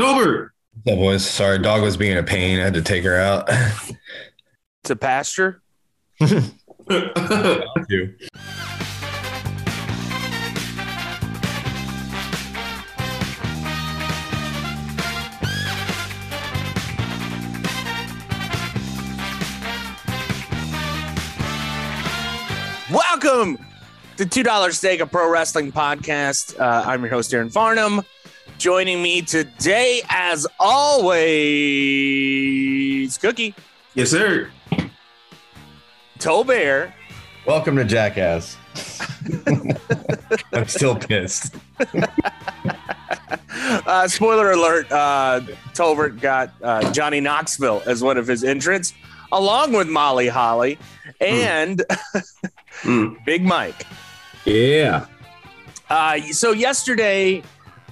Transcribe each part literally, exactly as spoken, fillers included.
Tolbert. What's up, boys? Sorry, dog was being a pain. I had to take her out. To pasture? Welcome to two dollar Steak, a pro wrestling podcast. Uh, I'm your host, Aaron Farnham. Joining me today, as always, Cookie. Yes, sir. Tolbert. Welcome to Jackass. I'm still pissed. uh, spoiler alert, uh, Tolbert got uh, Johnny Knoxville as one of his entrants, along with Molly Holly and mm. mm. Big Mike. Yeah. Uh, so yesterday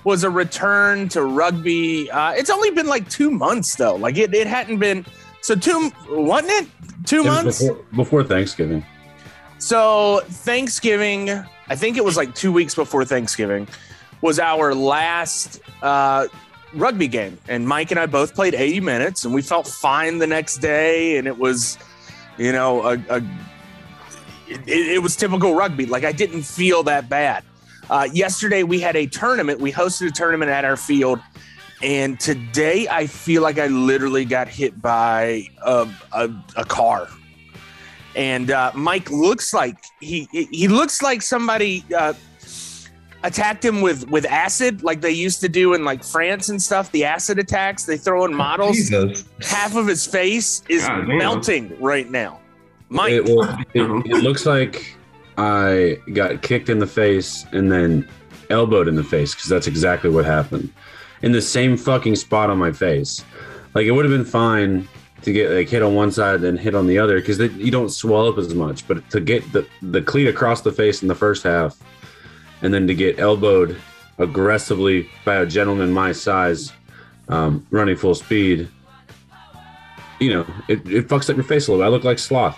was a return to rugby. Uh, it's only been like two months, though. Like it, it hadn't been. So two, wasn't it? Two it months? Before, before Thanksgiving. So Thanksgiving, I think it was like two weeks before Thanksgiving, was our last uh, rugby game. And Mike and I both played eighty minutes, and we felt fine the next day. And it was, you know, a, a it, it was typical rugby. Like I didn't feel that bad. Uh, yesterday, we had a tournament. We hosted a tournament at our field. And today, I feel like I literally got hit by a, a, a car. And uh, Mike looks like he he looks like somebody uh, attacked him with, with acid, like they used to do in like France and stuff. The acid attacks, they throw in models. Jesus. Half of his face is God, melting man. Right now. Mike, it, well, it, it looks like I got kicked in the face and then elbowed in the face because that's exactly what happened. In the same fucking spot on my face. Like, it would have been fine to get like hit on one side and then hit on the other because you don't swell up as much. But to get the, the cleat across the face in the first half and then to get elbowed aggressively by a gentleman my size um, running full speed, you know, it, it fucks up your face a little bit. I look like Sloth.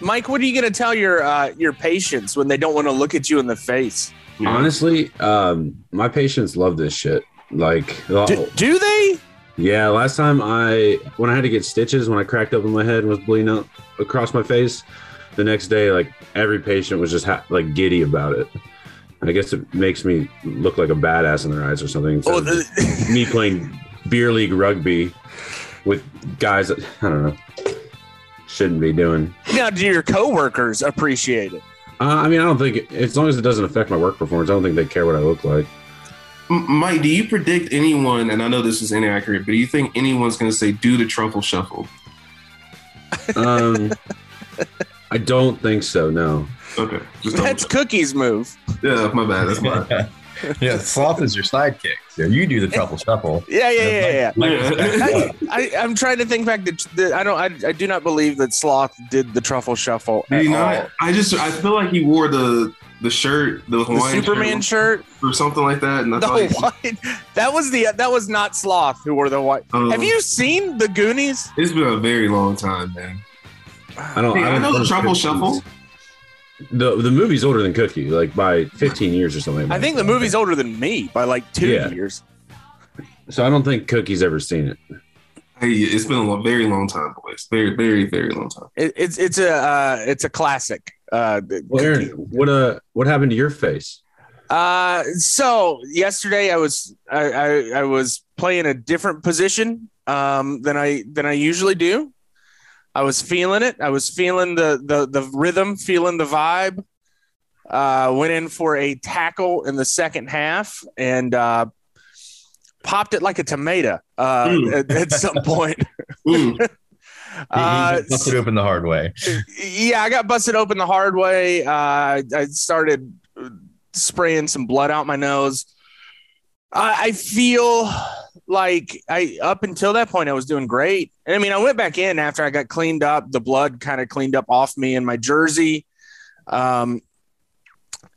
Mike, what are you going to tell your uh, your patients when they don't want to look at you in the face? Honestly, um, my patients love this shit. Like, do, do they? Yeah. Last time I, when I had to get stitches, when I cracked open my head and was bleeding out across my face, the next day, like every patient was just ha- like giddy about it. And I guess it makes me look like a badass in their eyes or something. So oh, the- me playing beer league rugby with guys that I don't know shouldn't be doing. Now, do your coworkers appreciate it? Uh, I mean, I don't think as long as it doesn't affect my work performance, I don't think they care what I look like. Mike, do you predict anyone, and I know this is inaccurate, but do you think anyone's going to say, do the truffle shuffle? Um, I don't think so, no. Okay. That's Cookie's move. Yeah, my bad. That's my bad. Yeah, Sloth is your sidekick. So you do the truffle shuffle. Yeah, yeah, yeah, yeah. yeah. I, I, I'm trying to think back. That I don't. I, I do not believe that Sloth did the truffle shuffle. You know, I, I just I feel like he wore the the shirt, the, the Superman shirt, shirt or something like that. And I the Hawaiian. That was the that was not Sloth who wore the white. Um, Have you seen The Goonies? It's been a very long time, man. I don't. Hey, I, don't I know the truffle shuffle. The the movie's older than Cookie, like by fifteen years or something. I think the movie's older than me by like two yeah. years. So I don't think Cookie's ever seen it. Hey, it's been a very long time, boys. Very, very, very long time. It, it's it's a uh, it's a classic. Uh, well, Aaron, what uh what happened to your face? Uh, so yesterday I was I, I, I was playing a different position um than I than I usually do. I was feeling it. I was feeling the the the rhythm, feeling the vibe. Uh, went in for a tackle in the second half and uh, popped it like a tomato uh, at, at some point. uh, you busted open the hard way. Yeah, I got busted open the hard way. Uh, I started spraying some blood out my nose. I, I feel... Like I up until that point, I was doing great. And I mean, I went back in after I got cleaned up. The blood kind of cleaned up off me and my jersey. Um,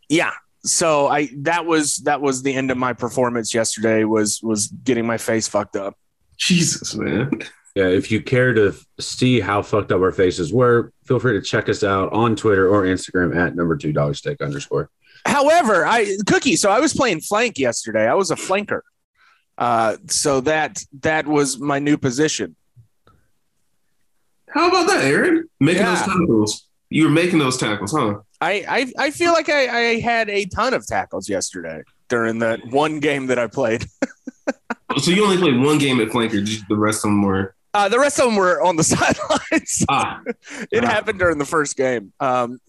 yeah. So I that was that was the end of my performance yesterday. Was was getting my face fucked up. Jesus, man. Yeah. If you care to see how fucked up our faces were, feel free to check us out on Twitter or Instagram at number two dollar steak underscore. However, I Cookie. So I was playing flank yesterday. I was a flanker. Uh, so that that was my new position. How about that, Aaron? Making yeah. those tackles. You were making those tackles, huh? I, I, I feel like I, I had a ton of tackles yesterday during that one game that I played. So you only played one game at flanker. Just the rest of them were uh, the rest of them were on the sidelines. Ah. it ah. happened during the first game. Um,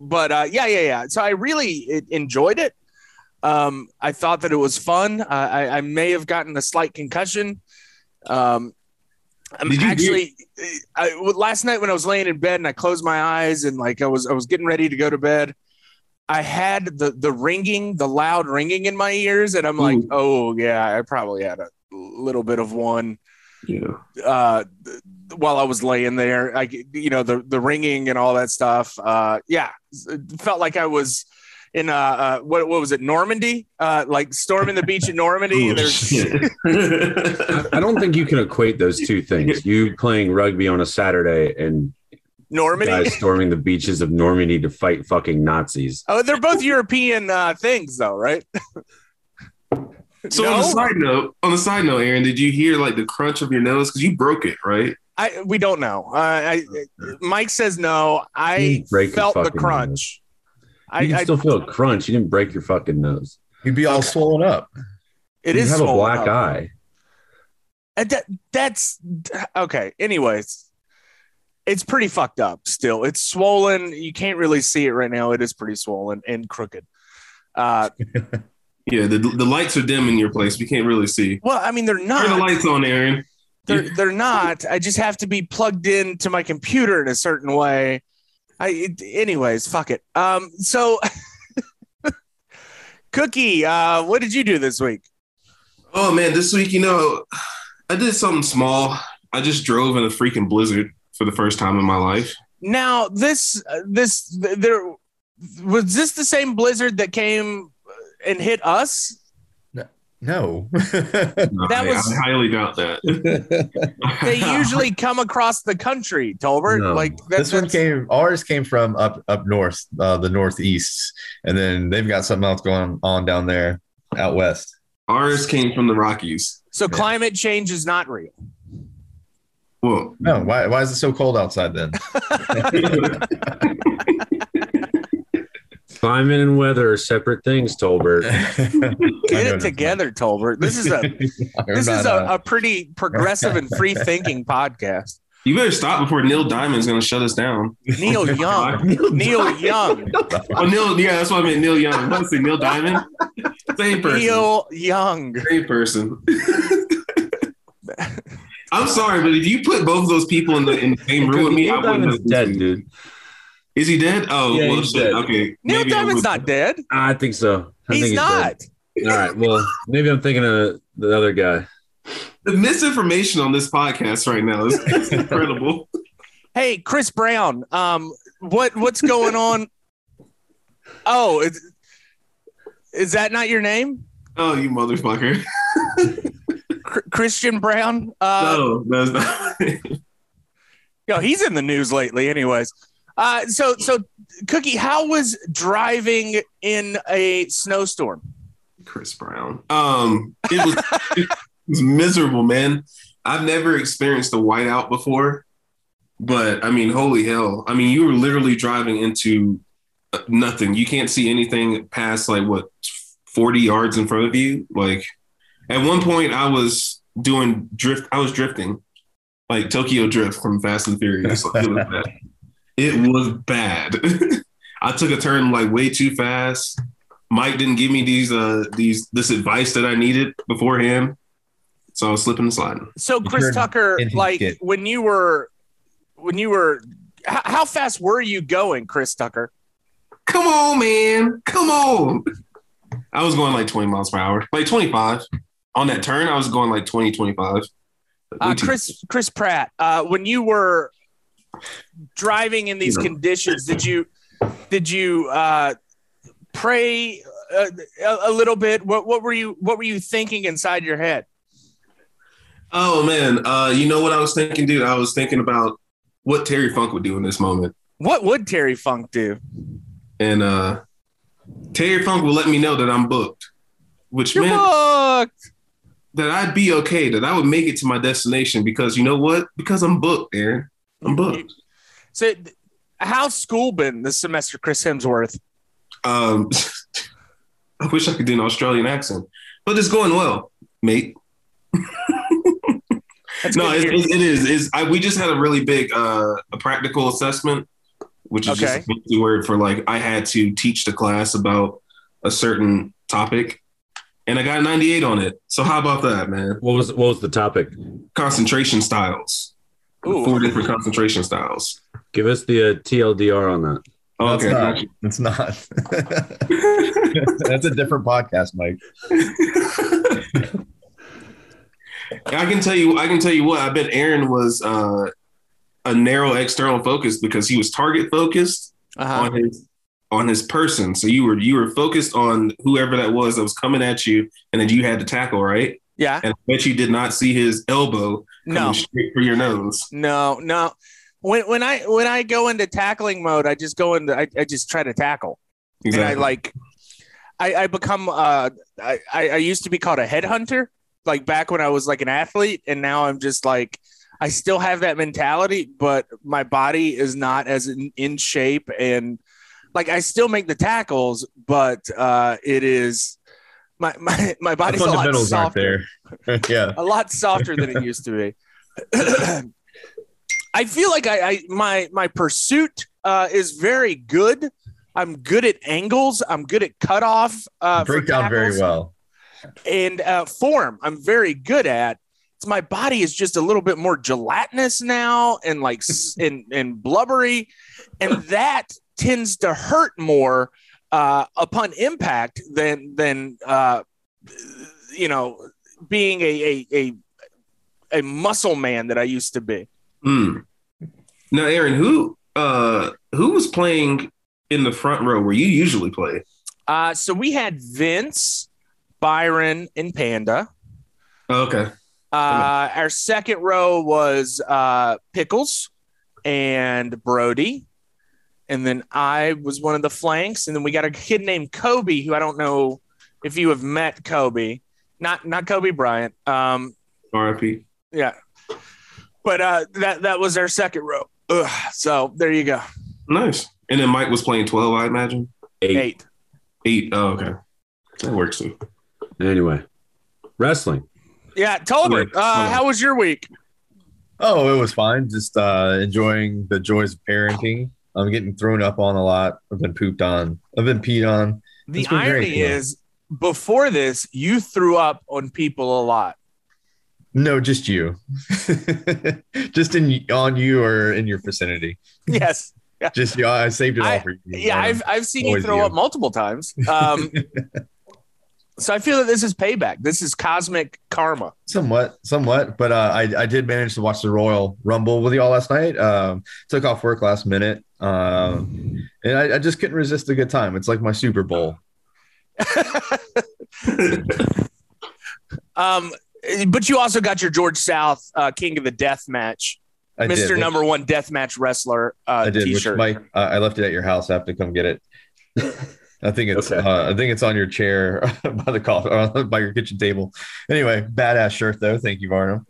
but uh, yeah, yeah, yeah. So I really it, enjoyed it. Um, I thought that it was fun. Uh, I, I may have gotten a slight concussion. Um, I'm Did you actually I, last night when I was laying in bed and I closed my eyes and like I was I was getting ready to go to bed. I had the the ringing, the loud ringing in my ears, and I'm like, Ooh. oh yeah, I probably had a little bit of one. Yeah. Uh, while I was laying there, I you know the the ringing and all that stuff. Uh, yeah, it felt like I was in uh, uh what what was it Normandy? Uh, like storming the beach in Normandy. I don't think you can equate those two things. You playing rugby on a Saturday and Normandy, guys storming the beaches of Normandy to fight fucking Nazis. Oh, they're both European uh, things, though, right? So no? on the side note, on the side note, Aaron, did you hear like the crunch of your nose because you broke it, right? I we don't know. Uh, I Mike says no. I felt the crunch. Nose. You I, I still feel a crunch. You didn't break your fucking nose. You'd be all okay. swollen up. It You'd is have a black up. eye. Uh, that, that's okay. Anyways. It's pretty fucked up still. It's swollen. You can't really see it right now. It is pretty swollen and crooked. Uh, yeah, the the lights are dim in your place. We can't really see. Well, I mean, they're not. Turn the lights on, Aaron. They're, they're not. I just have to be plugged into my computer in a certain way. I, it, anyways, fuck it. Um, so, Cookie, uh, what did you do this week? Oh, man, this week, you know, I did something small. I just drove in a freaking blizzard. For the first time in my life. Now, this this there was this the same blizzard that came and hit us? No, no. that I, was I highly doubt that. They usually come across the country, Tolbert. No. Like that, this one came. Ours came from up up north, uh, the northeast, and then they've got something else going on down there out west. Ours came from the Rockies. So yeah. Climate change is not real. Whoa. No, why why is it so cold outside then? Climate and weather are separate things, Tolbert. Get it together, Tolbert. This is a this is a, a pretty progressive and free thinking podcast. You better stop before Neil Diamond is going to shut us down. Neil Young. Neil, Neil Young. Oh, Neil. Yeah, that's what I meant. Neil Young. I want to say Neil Diamond. Same person. Neil Young. Same person. I'm sorry, but if you put both of those people in the, in the same room with me, Neil I wouldn't have dead, me. dude. Is he dead? Oh, yeah, well, shit. Dead. Okay. Neil maybe Diamond's not dead. I think so. I he's think not. He's All right. Well, maybe I'm thinking of the other guy. The misinformation on this podcast right now is it's incredible. Hey, Chris Brown, um, what what's going on? Oh, is, is that not your name? Oh, you motherfucker. Christian Brown. Uh, no, that's not. Yo, he's in the news lately, anyways. Uh, so, so Cookie, how was driving in a snowstorm? Chris Brown. Um, it was, it was miserable, man. I've never experienced a whiteout before, but I mean, holy hell! I mean, you were literally driving into nothing. You can't see anything past like what forty yards in front of you, like. At one point, I was doing drift. I was drifting, like Tokyo Drift from Fast and Furious. Like, it was bad. It was bad. I took a turn like way too fast. Mike didn't give me these uh, these this advice that I needed beforehand, so I was slipping and sliding. So Chris Tucker, like kid. when you were, when you were, h- how fast were you going, Chris Tucker? Come on, man! Come on! I was going like twenty miles per hour, like twenty-five. On that turn, I was going like twenty, twenty-five. Uh, Chris Chris Pratt, uh, when you were driving in these conditions, did you did you uh, pray a, a little bit? What what were you what were you thinking inside your head? Oh man, uh, you know what I was thinking, dude. I was thinking about what Terry Funk would do in this moment. What would Terry Funk do? And uh, Terry Funk will let me know that I'm booked. Which You're meant booked. that I'd be okay, that I would make it to my destination because you know what? Because I'm booked, Aaron. I'm booked. So how's school been this semester, Chris Hemsworth? Um, I wish I could do an Australian accent, but it's going well, mate. No, it, it, it is. It's, I, we just had a really big uh, a practical assessment, which is okay. Just a fancy word for like I had to teach the class about a certain topic, and I got a ninety-eight on it. So how about that, man? What was what was the topic? Concentration styles. Ooh. Four different concentration styles. Give us the uh, T L D R on that. Oh, okay, not, it's not. That's a different podcast, Mike. I can tell you. I can tell you what. I bet Aaron was uh, a narrow external focus because he was target focused uh-huh. on his on his person. So you were you were focused on whoever that was that was coming at you, and that you had to tackle, right? Yeah. And I bet you did not see his elbow coming no. straight for your nose. No, no. When when I when I go into tackling mode, I just go into I, I just try to tackle. Exactly. And I like I, I become uh I, I used to be called a headhunter, like back when I was like an athlete, and now I'm just like I still have that mentality, but my body is not as in, in shape, and like I still make the tackles, but uh it is my my, my body's a lot softer. Yeah. A lot softer than it used to be. I feel like I, I my my pursuit uh, is very good. I'm good at angles. I'm good at cutoff. Uh, Break down very well. And uh, form, I'm very good at. It's my body is just a little bit more gelatinous now, and like and and blubbery, and that tends to hurt more uh, upon impact than than uh, you know being a a a, a muscle man that I used to be. Mm. Now, Aaron, who uh, who was playing in the front row where you usually play? Uh, so we had Vince, Byron, and Panda. Oh, okay. Uh, our second row was uh, Pickles and Brody. And then I was one of the flanks. And then we got a kid named Kobe, who I don't know if you have met Kobe. Not not Kobe Bryant. Um, R I P. Yeah. But uh, that that was our second row. Ugh, so there you go. Nice. And then Mike was playing twelve, I imagine. Eight. Eight. Eight. Oh, okay. That works too. Anyway, wrestling. Yeah, Tolbert. Uh, yeah. How was your week? Oh, it was fine. Just uh, enjoying the joys of parenting. I'm getting thrown up on a lot. I've been pooped on. I've been peed on. The irony is, before this, you threw up on people a lot. No, just you. Just in on you or in your vicinity. Yes. Yeah. Just you. I saved it all I, for you. Yeah, um, I've I've seen you throw you. up multiple times. Um, so I feel that this is payback. This is cosmic karma. Somewhat, somewhat. But uh, I I did manage to watch the Royal Rumble with y'all last night. Um, took off work last minute, um, and I, I just couldn't resist a good time. It's like my Super Bowl. um. But you also got your George South uh, King of the Death match, I Mister Did. Number One Deathmatch Wrestler uh, I did, T-shirt. Which, Mike, uh, I left it at your house. I have to come get it. I think it's okay. uh, I think it's on your chair by the coffee, uh, by your kitchen table. Anyway, badass shirt though. Thank you, Varnum.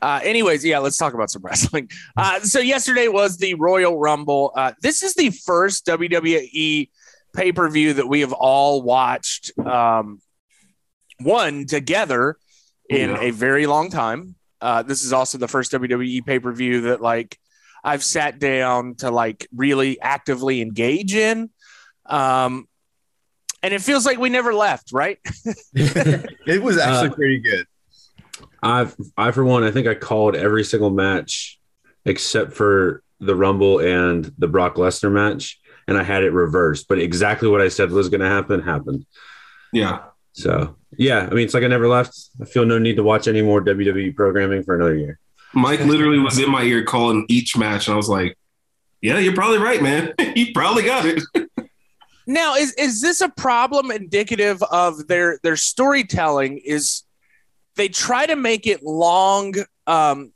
Uh, anyways, yeah, let's talk about some wrestling. Uh, so yesterday was the Royal Rumble. Uh, this is the first W W E pay per view that we have all watched um, one together. In yeah. a very long time. Uh, this is also the first W W E pay-per-view that like I've sat down to like really actively engage in. Um, and it feels like we never left, right? It was actually uh, pretty good. I've, I, for one, I think I called every single match except for the Rumble and the Brock Lesnar match. And I had it reversed, but exactly what I said was going to happen happened. Yeah. So, yeah, I mean, it's like I never left. I feel no need to watch any more W W E programming for another year. Mike literally was in my ear calling each match, and I was like, yeah, you're probably right, man. You probably got it. Now, is is this a problem indicative of their, their storytelling? Is they try to make it long, um,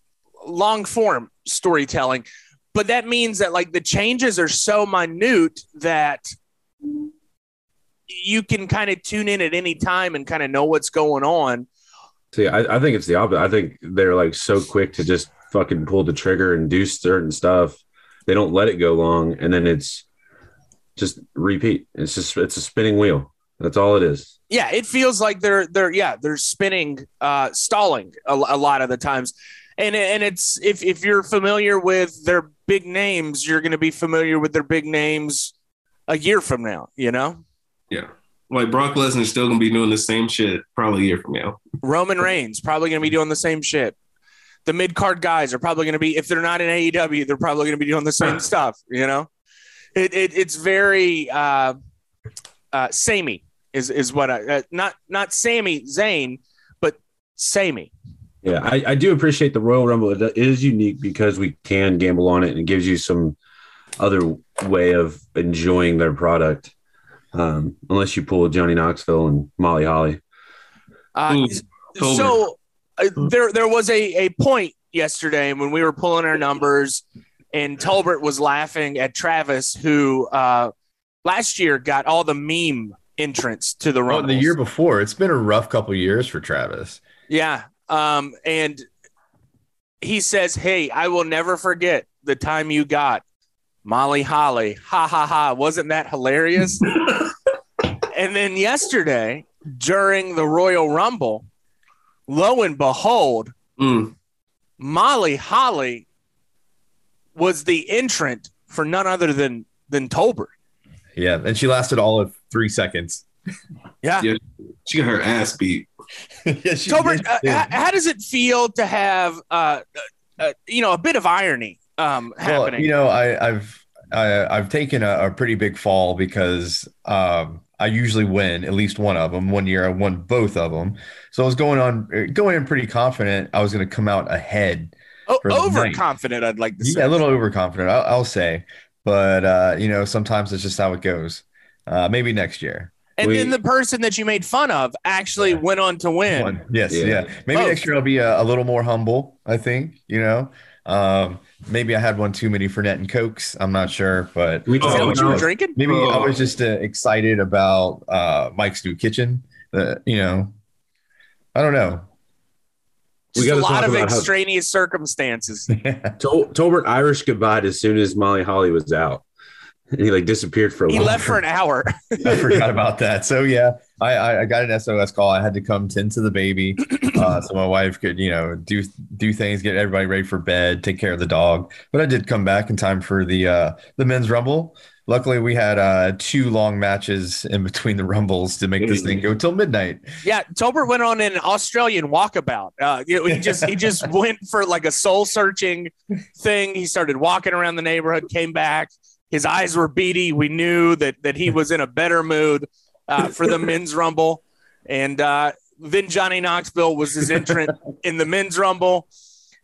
long-form storytelling, but that means that, like, the changes are so minute that – you can kind of tune in at any time and kind of know what's going on. See, I, I think it's the opposite. I think they're like so quick to just fucking pull the trigger and do certain stuff. They don't let it go long, and then it's just repeat. It's just it's a spinning wheel. That's all it is. Yeah, it feels like they're they're yeah they're spinning, uh, stalling a, a lot of the times, and and it's if if you're familiar with their big names, you're going to be familiar with their big names a year from now. You know. Yeah. Like Brock Lesnar's still gonna be doing the same shit probably a year from now. Roman Reigns probably gonna be doing the same shit. The mid card guys are probably gonna be, if they're not in A E W, they're probably gonna be doing the same stuff. You know, it, it it's very uh, uh, samey is is what I uh, not not Sami Zayn, but samey. Yeah, I, I do appreciate the Royal Rumble. It is unique because we can gamble on it, and it gives you some other way of enjoying their product. Um, unless you pull Johnny Knoxville and Molly Holly. Uh, so uh, there there was a, a point yesterday when we were pulling our numbers, and Tolbert was laughing at Travis, who uh, last year got all the meme entrants to the Rumble. Oh, the year before. It's been a rough couple of years for Travis. Yeah. Um, and he says, hey, I will never forget the time you got Molly Holly. Ha, ha, ha. Wasn't that hilarious? And then yesterday, during the Royal Rumble, lo and behold, mm. Molly Holly was the entrant for none other than than Tolbert. Yeah, and she lasted all of three seconds. Yeah, yeah she got her ass beat. Yeah, she Tolbert, uh, how, how does it feel to have uh, uh, you know, a bit of irony um, happening? Well, you know, I, I've I, I've taken a, a pretty big fall because. Um, I usually win at least one of them. One year I won both of them. So I was going on, going in pretty confident. I was going to come out ahead. Oh, overconfident, I'd like to say. Yeah, a little overconfident, I'll, I'll say. But, uh, you know, sometimes it's just how it goes. Uh, maybe next year. And we, then the person that you made fun of actually yeah. went on to win. Won. Yes, yeah. yeah. Maybe both. Next year I'll be a, a little more humble, I think, you know. Um, maybe I had one too many Fernet and Cokes. I'm not sure, but we just, oh, what you were drinking? Maybe oh. I was just uh, excited about uh, Mike's new kitchen. Uh, you know, I don't know. Just we got a lot of extraneous how... circumstances. Yeah. Tol- Tolbert Irish goodbye as soon as Molly Holly was out, and he like disappeared for a while. He left for an hour. I forgot about that. So yeah, I, I I got an S O S call. I had to come tend to the baby. Uh, so my wife could, you know, do do things, get everybody ready for bed, take care of the dog. But I did come back in time for the uh, the men's rumble. Luckily, we had uh, two long matches in between the rumbles to make this thing go till midnight. Yeah, Tolbert went on an Australian walkabout. Uh, you know, he just he just went for like a soul searching thing. He started walking around the neighborhood, came back. His eyes were beady. We knew that that he was in a better mood uh, for the men's rumble, and. Uh, Then Johnny Knoxville was his entrant in the men's rumble,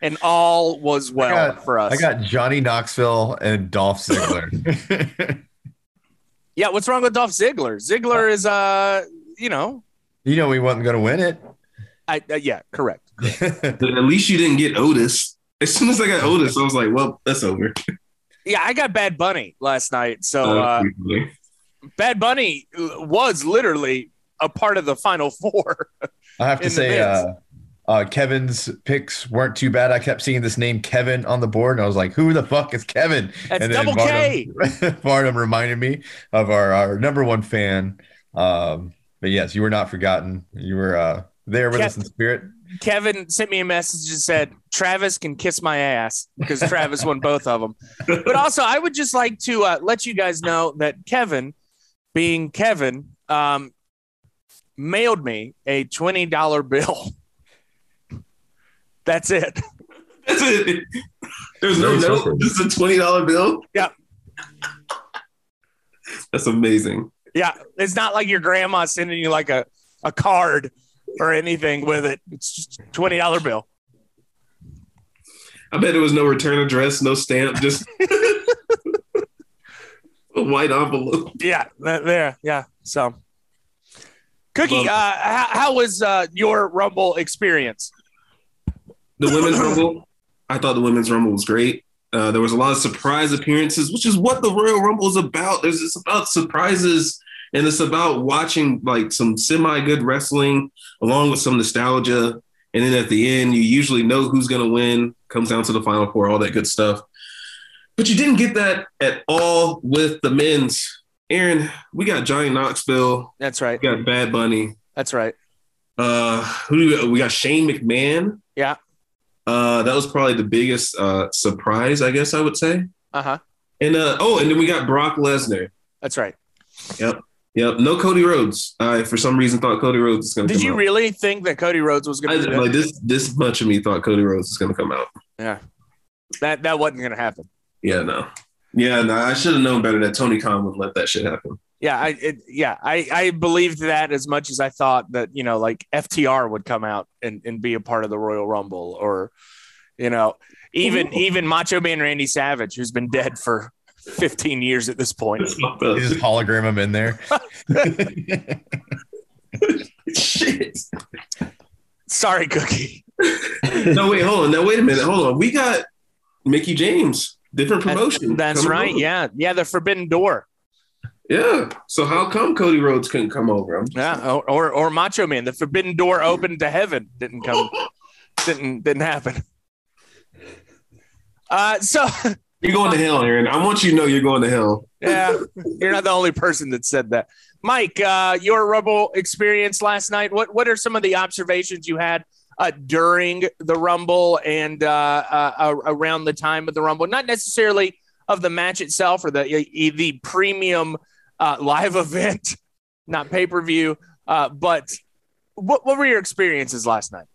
and all was well got, for us. I got Johnny Knoxville and Dolph Ziggler. Yeah, what's wrong with Dolph Ziggler? Ziggler is, uh, you know. You know he wasn't going to win it. I uh, Yeah, correct. At least you didn't get Otis. As soon as I got Otis, I was like, well, that's over. Yeah, I got Bad Bunny last night. So uh, uh, Bad Bunny was literally – a part of the final four. I have to say, uh, uh, Kevin's picks weren't too bad. I kept seeing this name Kevin on the board, and I was like, who the fuck is Kevin? That's and then double K. Varnum, Varnum reminded me of our, our number one fan. Um, but yes, you were not forgotten. You were uh, there with Kev- us in spirit. Kevin sent me a message and said, Travis can kiss my ass, because Travis won both of them. But also, I would just like to uh, let you guys know that Kevin, being Kevin, um, mailed me a twenty dollar bill. That's it. That's it. There's no note. Just a twenty dollar bill? Yeah. That's amazing. Yeah. It's not like your grandma sending you like a, a card or anything with it. It's just a twenty dollar bill. I bet it was no return address, no stamp, just a white envelope. Yeah. There. Yeah. So. Cookie, uh, how, how was uh, your Rumble experience? The women's Rumble? I thought the women's Rumble was great. Uh, there was a lot of surprise appearances, which is what the Royal Rumble is about. There's, it's about surprises, and it's about watching like some semi-good wrestling along with some nostalgia. And then at the end, you usually know who's going to win, comes down to the final four, all that good stuff. But you didn't get that at all with the men's. Aaron, we got Johnny Knoxville. That's right. We got Bad Bunny. That's right. Uh, who do we got? We got Shane McMahon. Yeah. Uh, that was probably the biggest uh, surprise, I guess I would say. Uh-huh. And, uh, oh, and then we got Brock Lesnar. That's right. Yep. Yep. No Cody Rhodes. I, for some reason, thought Cody Rhodes was going to come out. Did you really think that Cody Rhodes was going to come out? Like this, this much of me thought Cody Rhodes was going to come out. Yeah. That that wasn't going to happen. Yeah, no. Yeah, no. I should have known better that Tony Khan would let that shit happen. Yeah, I it, yeah, I, I believed that as much as I thought that, you know, like F T R would come out and, and be a part of the Royal Rumble, or, you know, even Ooh. even Macho Man Randy Savage, who's been dead for fifteen years at this point. You just hologram him in there. Shit. Sorry, Cookie. No, wait, hold on. Now, wait a minute. Hold on. We got Mickey James, different promotion. That's, that's right. Over. Yeah. Yeah. The Forbidden Door. Yeah. So how come Cody Rhodes couldn't come over? Yeah. Or, or, or Macho Man, the Forbidden Door open to heaven didn't come. didn't, didn't happen. Uh, so you're going to hell, Aaron. I want you to know you're going to hell. Yeah. You're not the only person that said that. Mike, uh, your Rumble experience last night. What, what are some of the observations you had Uh, during the Rumble and uh, uh, around the time of the Rumble, not necessarily of the match itself or the uh, the premium uh, live event, not pay-per-view, uh, but what, what were your experiences last night?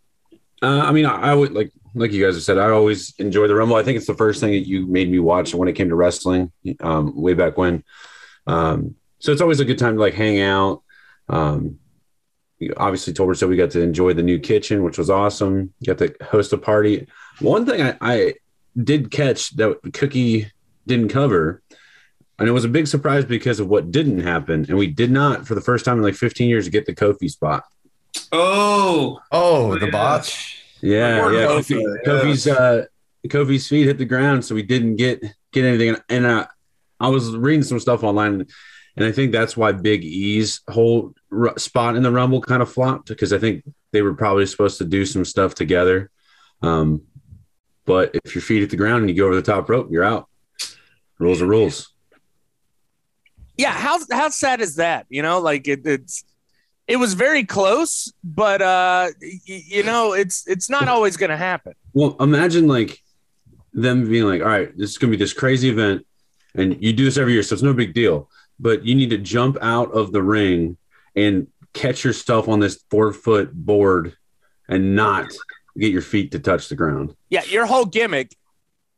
Uh, I mean, I, I would like, like you guys have said, I always enjoy the Rumble. I think it's the first thing that you made me watch when it came to wrestling um, way back when. Um, so it's always a good time to like hang out. Um, Obviously, Tolbert said we got to enjoy the new kitchen, which was awesome. Got to host a party. One thing I, I did catch that Cookie didn't cover, and it was a big surprise because of what didn't happen, and we did not, for the first time in like fifteen years, get the Kofi spot. Oh, oh, yeah. The botch. Yeah, yeah. Kofi. Yeah. Kofi's uh, Kofi's feet hit the ground, so we didn't get get anything. And, and uh, I was reading some stuff online. And I think that's why Big E's whole r- spot in the Rumble kind of flopped, because I think they were probably supposed to do some stuff together. Um, but if your feet hit the ground and you go over the top rope, you're out. Rules are rules. Yeah, how how sad is that? You know, like it, it's it was very close, but uh, y- you know, it's it's not always going to happen. Well, imagine like them being like, "All right, this is going to be this crazy event, and you do this every year, so it's no big deal." But you need to jump out of the ring and catch yourself on this four-foot board and not get your feet to touch the ground. Yeah, your whole gimmick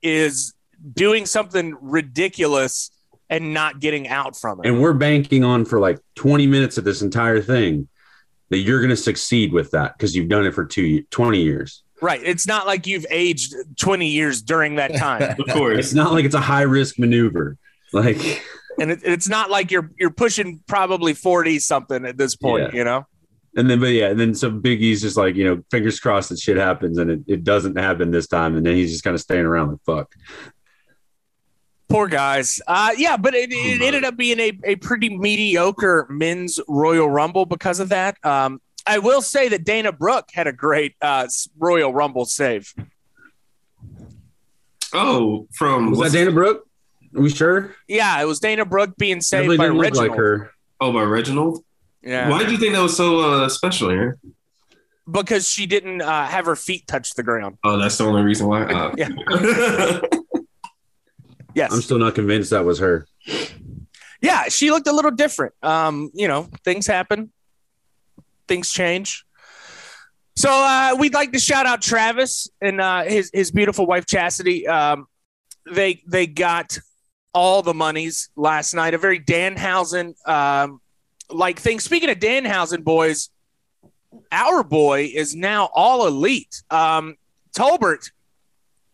is doing something ridiculous and not getting out from it. And we're banking on for like twenty minutes of this entire thing that you're going to succeed with that because you've done it for two, twenty years. Right. It's not like you've aged twenty years during that time. Of course. It's not like it's a high-risk maneuver. Like... And it, it's not like you're you're pushing probably forty something at this point, yeah. You know. And then, but yeah, and then some Big E's just like, you know, fingers crossed that shit happens, and it, it doesn't happen this time, and then he's just kind of staying around like fuck. Poor guys. Uh, yeah, but it, it ended up being a, a pretty mediocre men's Royal Rumble because of that. Um, I will say that Dana Brooke had a great uh, Royal Rumble save. Oh, from was that Dana Brooke? Are we sure? Yeah, it was Dana Brooke being saved by Reginald. Like her. Oh, by Reginald? Yeah. Why did you think that was so uh, special here? Because she didn't uh, have her feet touch the ground. Oh, that's the only reason why? Uh. Yeah. Yes. I'm still not convinced that was her. Yeah, she looked a little different. Um, you know, things happen. Things change. So uh, we'd like to shout out Travis and uh, his, his beautiful wife, Chastity. Um, they they got... all the monies last night, a very Danhausen um, like thing. Speaking of Danhausen boys, our boy is now all elite. Um, Tolbert.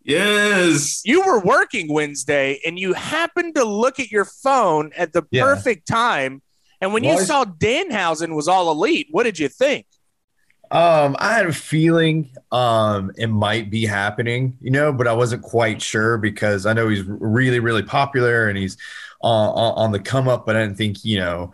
Yes. You were working Wednesday and you happened to look at your phone at the yeah. perfect time. And when Large- you saw Danhausen was all elite, what did you think? Um, I had a feeling um, it might be happening, you know, but I wasn't quite sure because I know he's really, really popular and he's uh, on the come up, but I didn't think, you know,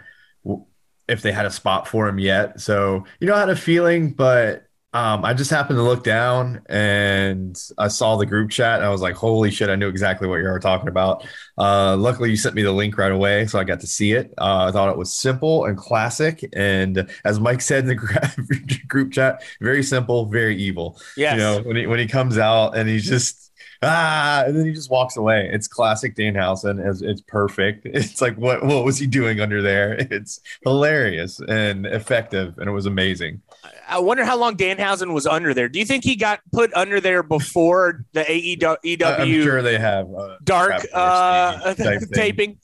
if they had a spot for him yet. So, you know, I had a feeling, but Um, I just happened to look down and I saw the group chat. And I was like, holy shit, I knew exactly what you were talking about. Uh, luckily, you sent me the link right away, so I got to see it. Uh, I thought it was simple and classic. And as Mike said in the group chat, very simple, very evil. Yes. You know, when he, when he comes out and he's just, ah, and then he just walks away. It's classic Danhausen. It's, it's perfect. It's like, what what was he doing under there? It's hilarious and effective, and it was amazing. I wonder how long Danhausen was under there. Do you think he got put under there before the A E W? I'm sure they have uh, dark uh, taping.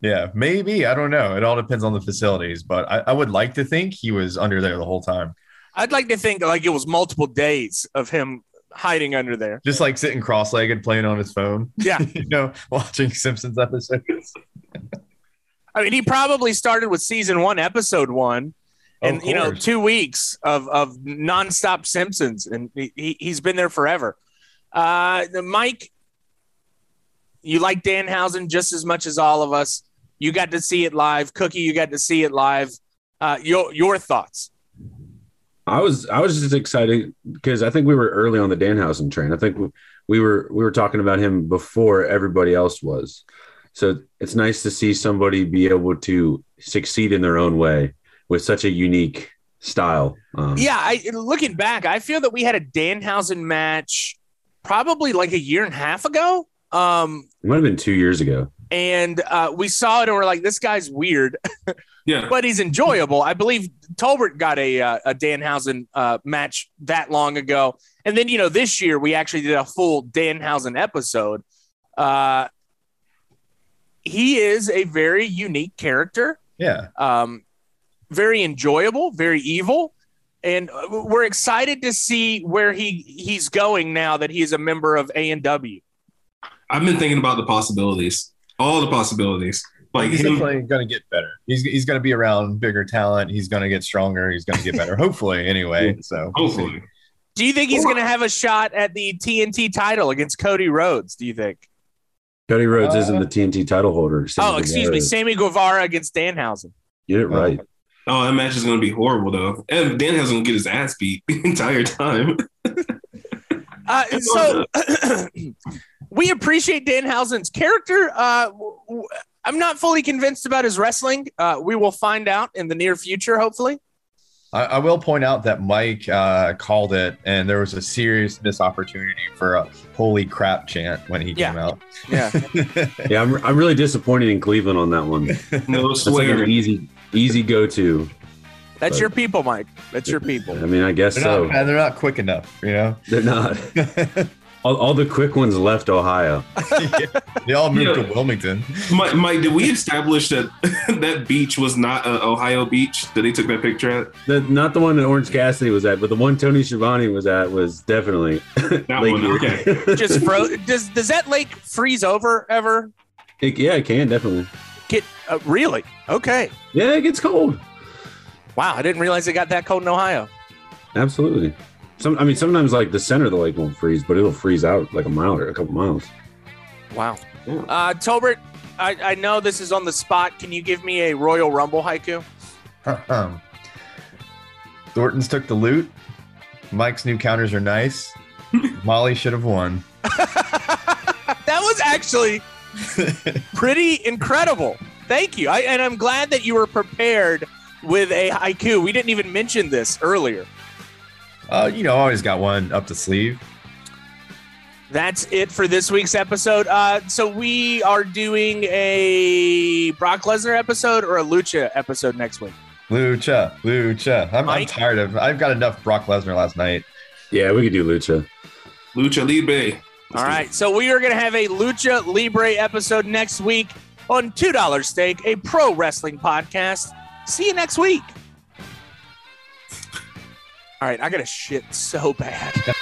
Yeah, maybe. I don't know. It all depends on the facilities, but I, I would like to think he was under there the whole time. I'd like to think like it was multiple days of him hiding under there, just like sitting cross-legged playing on his phone. Yeah. You know, watching Simpsons episodes. I mean, he probably started with season one, episode one, and you know, two weeks of of nonstop Simpsons, and he, he's been there forever. uh Mike, you like Danhausen just as much as all of us. You got to see it live. Cookie, you got to see it live. uh your your thoughts? I was I was just excited because I think we were early on the Danhausen train. I think we, we were we were talking about him before everybody else was. So it's nice to see somebody be able to succeed in their own way with such a unique style. Um, yeah, I, looking back, I feel that we had a Danhausen match probably like a year and a half ago. Um, it might have been two years ago. And uh, we saw it and we're like, this guy's weird. Yeah, but he's enjoyable. I believe Tolbert got a uh, a Danhausen uh, match that long ago. And then, you know, this year we actually did a full Danhausen episode. Uh, he is a very unique character. Yeah. Um, very enjoyable, very evil. And we're excited to see where he, he's going now that he's a member of A E W. I've been thinking about the possibilities, all the possibilities. Like he's him, definitely going to get better. He's he's going to be around bigger talent. He's going to get stronger. He's going to get better. Hopefully, anyway. So hopefully. Do you think he's going to have a shot at the T N T title against Cody Rhodes? Do you think? Cody Rhodes uh, isn't the T N T title holder. Sammy oh, excuse Guevara. me, Sammy Guevara against Danhausen. Get it right. Oh, oh that match is going to be horrible though. And Danhausen will get his ass beat the entire time. uh, so we appreciate Danhausen's character. Uh, w- w- I'm not fully convinced about his wrestling. Uh, we will find out in the near future, hopefully. I, I will point out that Mike uh, called it, and there was a serious missed opportunity for a holy crap chant when he yeah. came out. Yeah, yeah, I'm, I'm really disappointed in Cleveland on that one. No swear. Like easy, easy go-to. That's but, your people, Mike. That's your people. I mean, I guess they're so. Not, they're not quick enough, you know? They're not. All, all the quick ones left Ohio. Yeah, they all moved yeah. to Wilmington. Mike, Mike, did we establish that that beach was not an Ohio beach that they took that picture at? The, not the one that Orange Cassidy was at, but the one Tony Schiavone was at was definitely that Lake one. Okay. Just froze. Does does that lake freeze over ever? It, yeah, it can definitely. Get uh, really okay. Yeah, it gets cold. Wow, I didn't realize it got that cold in Ohio. Absolutely. Some, I mean, sometimes like the center of the lake won't freeze, but it'll freeze out like a mile or a couple miles. Wow. Yeah. Uh, Tolbert, I, I know this is on the spot. Can you give me a Royal Rumble haiku? Um, Thornton's took the loot. Mike's new counters are nice. Molly should have won. That was actually pretty incredible. Thank you. I, and I'm glad that you were prepared with a haiku. We didn't even mention this earlier. Uh, you know, always got one up the sleeve. That's it for this week's episode. Uh, so we are doing a Brock Lesnar episode or a Lucha episode next week. Lucha, Lucha. I'm, I'm tired of. I've got enough Brock Lesnar last night. Yeah, we could do Lucha. Lucha Libre. Let's All right. It. So we are going to have a Lucha Libre episode next week on two dollar Steak, a pro wrestling podcast. See you next week. All right, I got to shit so bad.